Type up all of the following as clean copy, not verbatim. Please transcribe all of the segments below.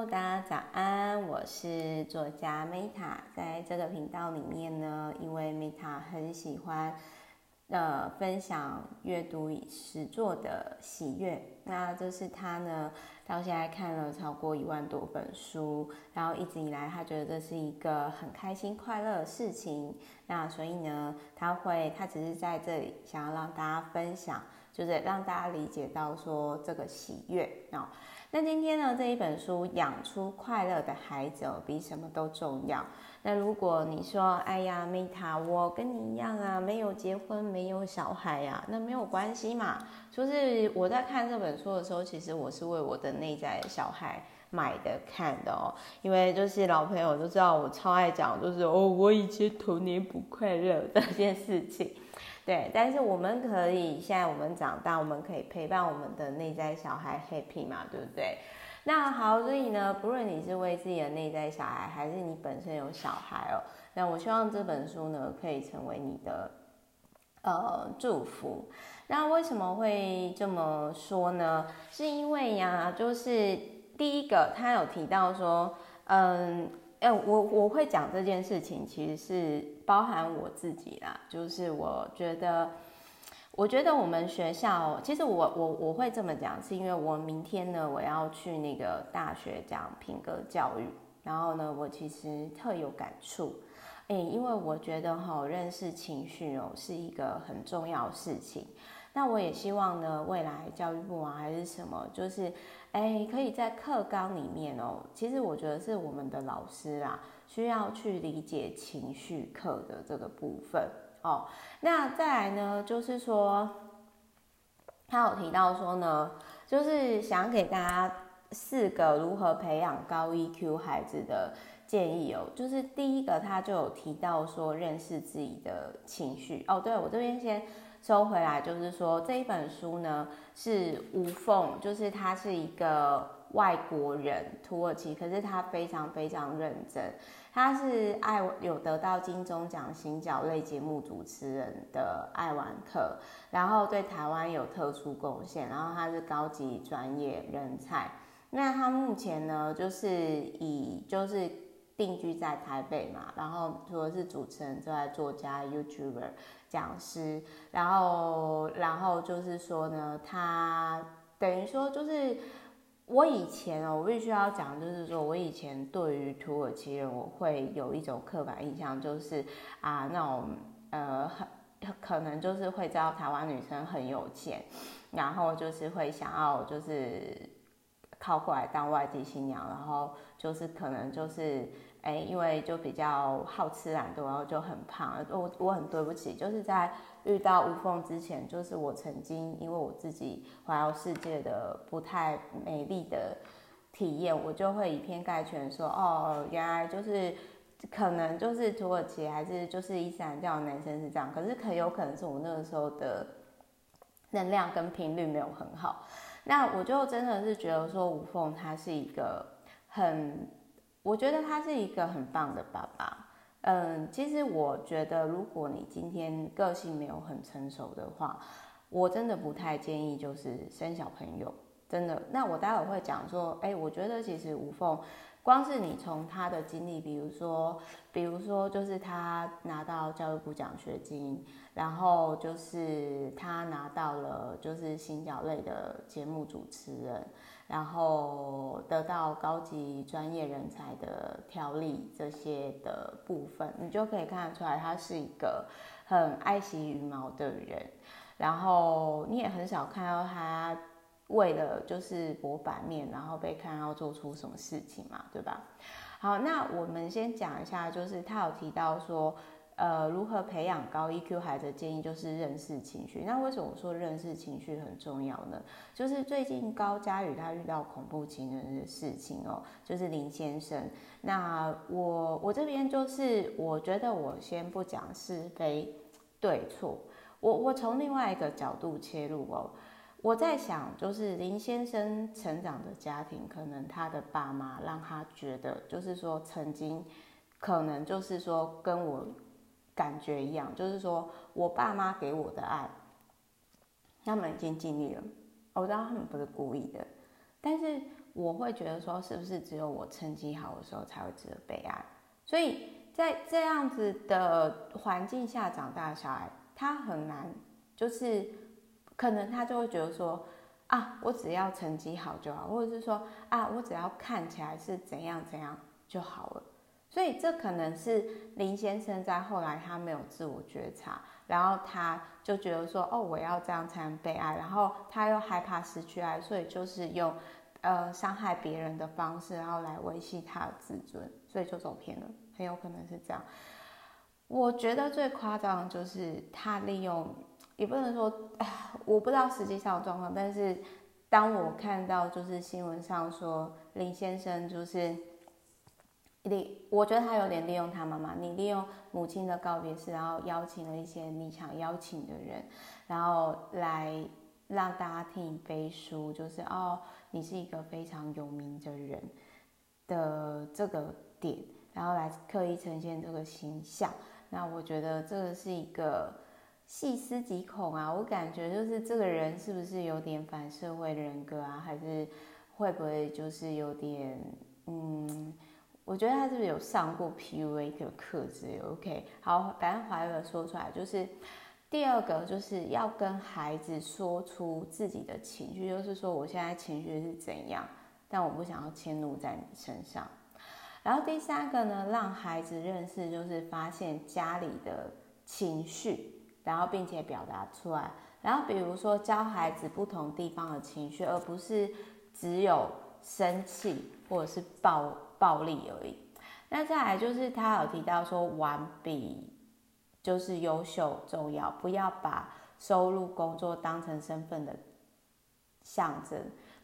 Hello， 大家早安，我是作家 Meta。在这个频道里面呢，因为 Meta 很喜欢分享阅读与实作的喜悦，那就是他呢到现在看了超过1万多本书，然后一直以来他觉得这是一个很开心快乐的事情。那所以呢，他只是在这里想要让大家分享，就是让大家理解到说这个喜悦哦。那今天呢，这一本书养出快乐的孩子比什么都重要。那如果你说哎呀 Meta 我跟你一样啊，没有结婚没有小孩啊，那没有关系嘛。就是我在看这本书的时候，其实我是为我的内在小孩买的看的哦，因为就是老朋友都知道我超爱讲就是我以前童年不快乐这件事情。对，但是我们可以，现在我们长大，我们可以陪伴我们的内在小孩 happy 嘛，对不对？那好，所以呢，不论你是为自己的内在小孩，还是你本身有小孩哦，那我希望这本书呢，可以成为你的祝福。那为什么会这么说呢？是因为呀，就是第一个，他有提到说，我会讲这件事情，其实是包含我自己啦。就是我觉得我们学校，其实我会这么讲，是因为我明天呢，我要去那个大学讲品格教育，然后呢，我其实特有感触。因为我觉得认识情绪是一个很重要的事情。那我也希望呢，未来教育部啊还是什么，就是可以在课纲里面其实我觉得是我们的老师啦，需要去理解情绪课的这个部分哦。那再来呢，就是说他有提到说呢，就是想给大家4个如何培养高 EQ 孩子的建议哦。就是第一个，他就有提到说认识自己的情绪哦。对，我这边先收回来，就是说这一本书呢是吴凤，就是他是一个外国人，土耳其，可是他非常非常认真，他是有得到金钟奖行脚类节目主持人的艾玩克，然后对台湾有特殊贡献，然后他是高级专业人才。那他目前呢就是定居在台北嘛，然后除了是主持人之外，作家、YouTuber、讲师，然后就是说呢，他等于说就是我以前我必须要讲，就是说我以前对于土耳其人，我会有一种刻板印象，就是那种可能就是会知道台湾女生很有钱，然后就是会想要就是靠过来当外籍新娘，然后就是可能就是因为就比较好吃懒惰，然后就很胖。我很对不起，就是在遇到吴凤之前，就是我曾经因为我自己环游世界的不太美丽的体验，我就会以偏概全说原来就是可能就是土耳其还是就是伊斯兰教的男生是这样，可是有可能是我那个时候的能量跟频率没有很好。那我就真的是觉得说，吴凤他是一个我觉得他是一个很棒的爸爸。其实我觉得，如果你今天个性没有很成熟的话，我真的不太建议就是生小朋友，真的。那我待会会讲说，我觉得其实吴凤，光是你从他的经历，比如说就是他拿到教育部奖学金，然后就是他拿到了就是行脚类的节目主持人，然后得到高级专业人才的条例这些的部分，你就可以看得出来他是一个很爱惜羽毛的人。然后你也很少看到他为了就是博版面，然后被看到做出什么事情嘛，对吧？好，那我们先讲一下，就是他有提到说，如何培养高 EQ 孩子的建议就是认识情绪。那为什么我说认识情绪很重要呢？就是最近高嘉瑜他遇到恐怖情人的事情哦，就是林先生。那我这边就是我觉得我先不讲是非对错，我从另外一个角度切入哦。我在想，就是林先生成长的家庭，可能他的爸妈让他觉得，就是说曾经可能就是说跟我感觉一样，就是说我爸妈给我的爱，他们已经尽力了，我知道他们不是故意的，但是我会觉得说，是不是只有我成绩好的时候才会值得被爱？所以在这样子的环境下长大的小孩，他很难，就是可能他就会觉得说，啊，我只要成绩好就好，或者是说，啊，我只要看起来是怎样怎样就好了。所以这可能是林先生在后来他没有自我觉察，然后他就觉得说，哦，我要这样才能被爱，然后他又害怕失去爱，所以就是用伤害别人的方式，然后来维系他的自尊，所以就走偏了，很有可能是这样。我觉得最夸张的就是他利用，也不能说，我不知道实际上的状况，但是当我看到就是新闻上说林先生就是我觉得他有点利用他妈妈，你利用母亲的告别式，然后邀请了一些你想邀请的人，然后来让大家替你背书，就是哦，你是一个非常有名的人的这个点，然后来刻意呈现这个形象。那我觉得这个是一个细思极恐啊，我感觉就是这个人是不是有点反社会人格啊，还是会不会就是有点我觉得他是不是有上过 PUA 的课之类 ？OK， 好，反正怀了说出来就是第二个，就是要跟孩子说出自己的情绪，就是说我现在情绪是怎样，但我不想要迁怒在你身上。然后第三个呢，让孩子认识，就是发现家里的情绪，然后并且表达出来。然后比如说教孩子不同地方的情绪，而不是只有生气或者是暴力而已。那再来就是他有提到说，玩比就是优秀重要，不要把收入工作当成身份的象征，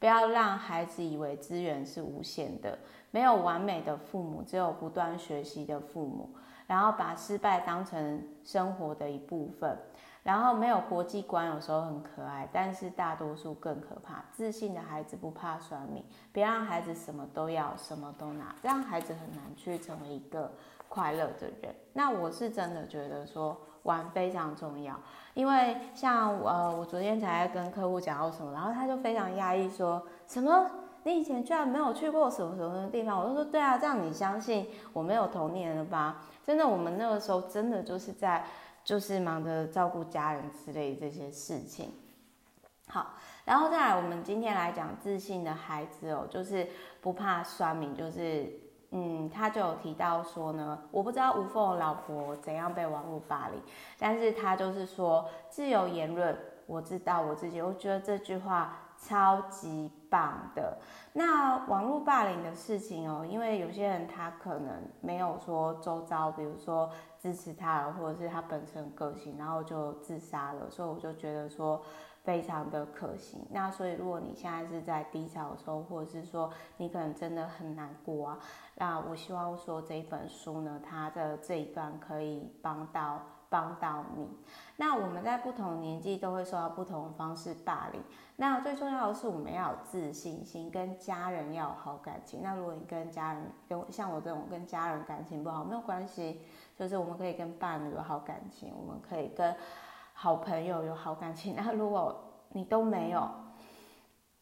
不要让孩子以为资源是无限的，没有完美的父母，只有不断学习的父母，然后把失败当成生活的一部分，然后没有国际观，有时候很可爱，但是大多数更可怕。自信的孩子不怕酸民，别让孩子什么都要，什么都拿，这样孩子很难去成为一个快乐的人。那我是真的觉得说玩非常重要，因为像我昨天才跟客户讲到什么，然后他就非常压抑说什么你以前居然没有去过什么什么地方，我就说对啊，这样你相信我没有童年了吧？真的，我们那个时候真的就是在。就是忙着照顾家人之类的这些事情。好，然后再来我们今天来讲自信的孩子哦，就是不怕酸民，就是他就有提到说呢，我不知道无缝老婆怎样被网络霸凌，但是他就是说自由言论，我知道我自己，我觉得这句话超级棒的。那网络霸凌的事情哦，因为有些人他可能没有说周遭，比如说支持他了，或者是他本身个性，然后就自杀了，所以我就觉得说非常的可惜。那所以如果你现在是在低潮的时候，或者是说你可能真的很难过啊，那我希望说这一本书呢，它的这一段可以帮到你。那我们在不同年纪都会受到不同的方式霸凌，那最重要的是我们要有自信心，跟家人要有好感情。那如果你跟家人，像我这种跟家人感情不好，没有关系，就是我们可以跟伴侣有好感情，我们可以跟好朋友有好感情。那如果你都没有，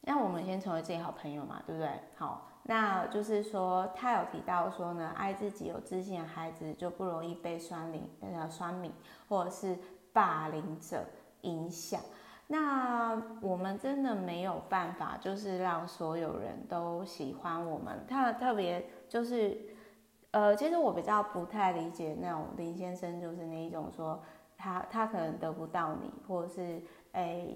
那我们先成为自己好朋友嘛，对不对？好，那就是说他有提到说呢，爱自己有自信的孩子就不容易被酸民或者是霸凌者影响。那我们真的没有办法就是让所有人都喜欢我们，他特别就是其实我比较不太理解那种林先生就是那一种说他可能得不到你，或者是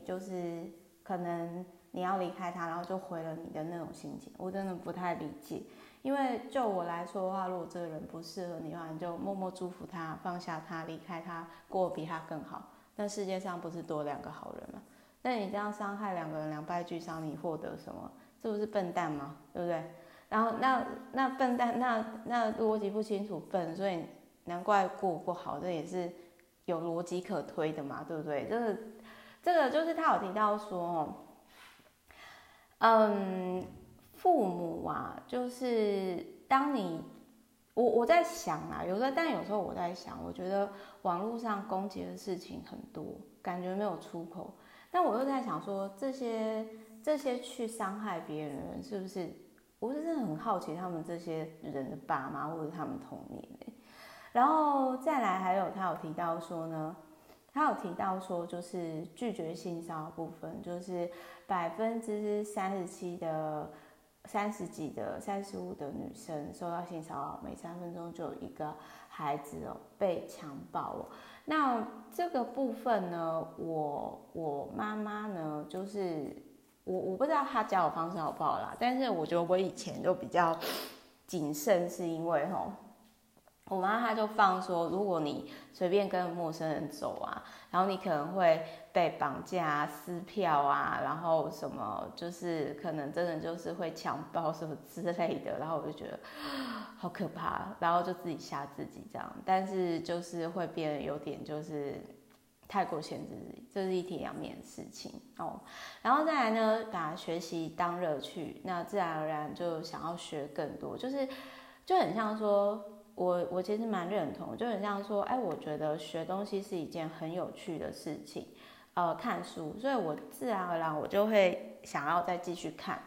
就是可能你要离开他，然后就毁了你的那种心情，我真的不太理解。因为就我来说的话，如果这个人不适合你的话，你就默默祝福他，放下他，离开他，过比他更好。那世界上不是多两个好人吗？那你这样伤害两个人，两败俱伤，你获得什么？这不是笨蛋吗？对不对？然后那笨蛋，那逻辑不清楚，笨，所以难怪过不好，这也是有逻辑可推的嘛，对不对？这个就是他有提到说。父母啊，就是当你我在想啊，有时候我在想，我觉得网络上攻击的事情很多，感觉没有出口。但我又在想说，这些去伤害别人的人，是不是我是真的很好奇他们这些人的爸妈或者他们童年欸。然后再来还有他有提到说就是拒绝性骚扰部分，就是37%、35%的女生受到性骚扰，每3分钟就有一个孩子哦被强暴哦。那这个部分呢，我妈妈呢，就是我不知道她教我方式好不好啦，但是我觉得我以前就比较谨慎，是因为吼，我妈她就放说，如果你随便跟陌生人走啊，然后你可能会被绑架啊、撕票啊，然后什么就是可能真的就是会强暴什么之类的，然后我就觉得好可怕，然后就自己吓自己这样，但是就是会变得有点就是太过限制自己，这是一体两面的事情哦。然后再来呢，把学习当乐趣，那自然而然就想要学更多，就很像说。我其实蛮认同，就很像说，哎，我觉得学东西是一件很有趣的事情，看书，所以我自然而然我就会想要再继续看，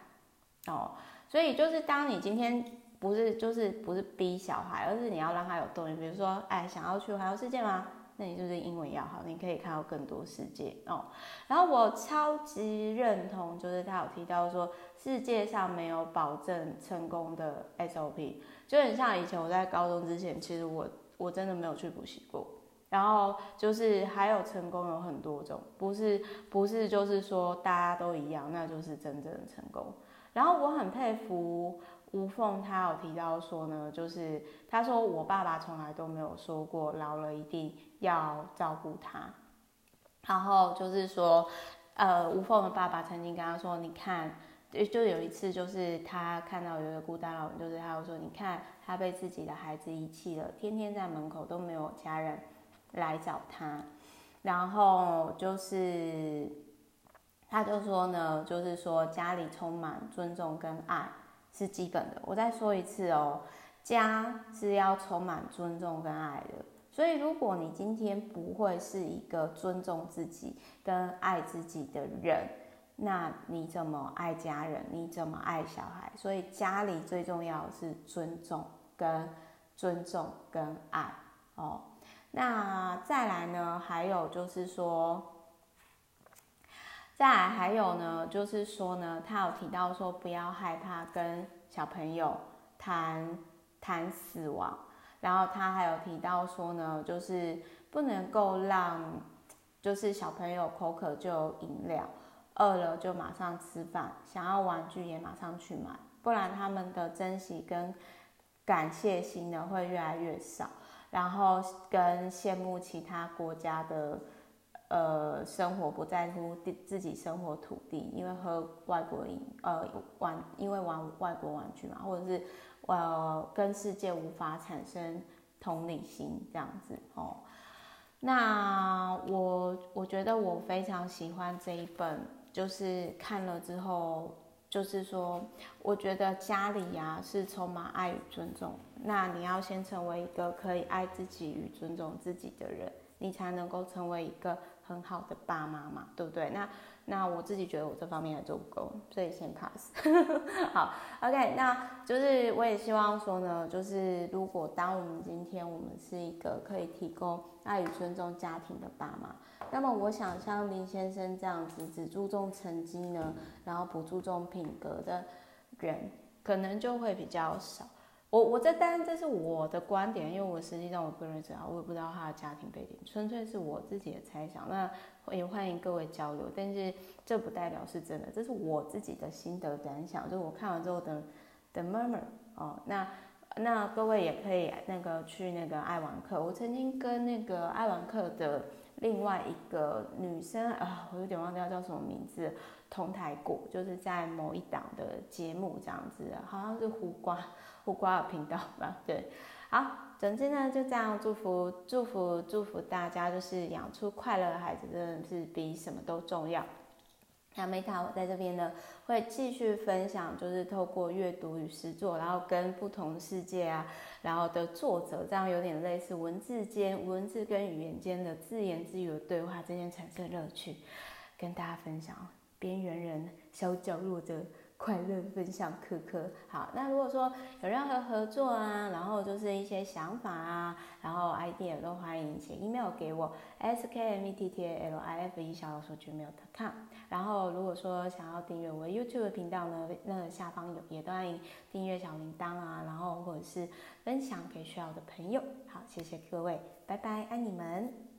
哦，所以就是当你今天不是逼小孩，而是你要让他有动力，比如说，哎，想要去环游世界吗？那你就是英文要好，你可以看到更多世界哦。然后我超级认同，就是他有提到说，世界上没有保证成功的 SOP， 就很像以前我在高中之前，其实我真的没有去补习过。然后就是还有成功有很多种，不是就是说大家都一样，那就是真正的成功。然后我很佩服吴凤，他有提到说呢，就是他说我爸爸从来都没有说过老了一定要照顾他，然后就是说，吴凤的爸爸曾经跟他说，你看，就有一次就是他看到有一个孤单老人，就是他就说，你看他被自己的孩子遗弃了，天天在门口都没有家人来找他，然后就是他就说呢，就是说家里充满尊重跟爱。是基本的，我再说一次哦，家是要充满尊重跟爱的。所以如果你今天不会是一个尊重自己跟爱自己的人，那你怎么爱家人？你怎么爱小孩？所以家里最重要的是尊重跟爱哦。那再来呢，还有就是说。再来还有呢，就是说呢，他有提到说不要害怕跟小朋友谈死亡，然后他还有提到说呢，就是不能够让就是小朋友口渴就有饮料，饿了就马上吃饭，想要玩具也马上去买，不然他们的珍惜跟感谢心呢会越来越少，然后跟羡慕其他国家的。生活不在乎自己生活土地，因为喝外国玩外国玩具嘛，或者是跟世界无法产生同理心这样子哦。那我觉得我非常喜欢这一本，就是看了之后，就是说我觉得家里啊是充满爱与尊重，那你要先成为一个可以爱自己与尊重自己的人。你才能够成为一个很好的爸妈嘛，对不对？那我自己觉得我这方面还做不够，所以先 pass 好 OK， 那就是我也希望说呢，就是如果当我们今天是一个可以提供爱与尊重家庭的爸妈，那么我想像林先生这样子只注重成绩呢，然后不注重品格的人可能就会比较少。我这当然这是我的观点，因为我实际上我个人知道，我也不知道他的家庭背景，纯粹是我自己的猜想。那也欢迎各位交流，但是这不代表是真的，这是我自己的心得感想，就是我看完之后的 murmur 哦。那各位也可以去爱玩客，我曾经跟爱玩客的另外一个女生啊，我有点忘掉叫什么名字，同台过，就是在某一档的节目这样子，好像是胡瓜的频道吧，对。好，总之呢就这样，祝福大家，就是养出快乐的孩子真的是比什么都重要。那 Meta 我在这边呢会继续分享，就是透过阅读与实作，然后跟不同世界啊，然后的作者，这样有点类似文字跟语言间的自言自语的对话之间产生乐趣，跟大家分享边缘人、小角落的快乐分享科科。好，那如果说有任何合作啊，然后就是一些想法啊，然后 idea 都欢迎写 email 给我 skmettlife1@gmail.com。然后如果说想要订阅我的 YouTube 频道呢，那下方有也都欢迎订阅小铃铛啊，然后或者是分享给需要的朋友。好，谢谢各位，拜拜，爱你们。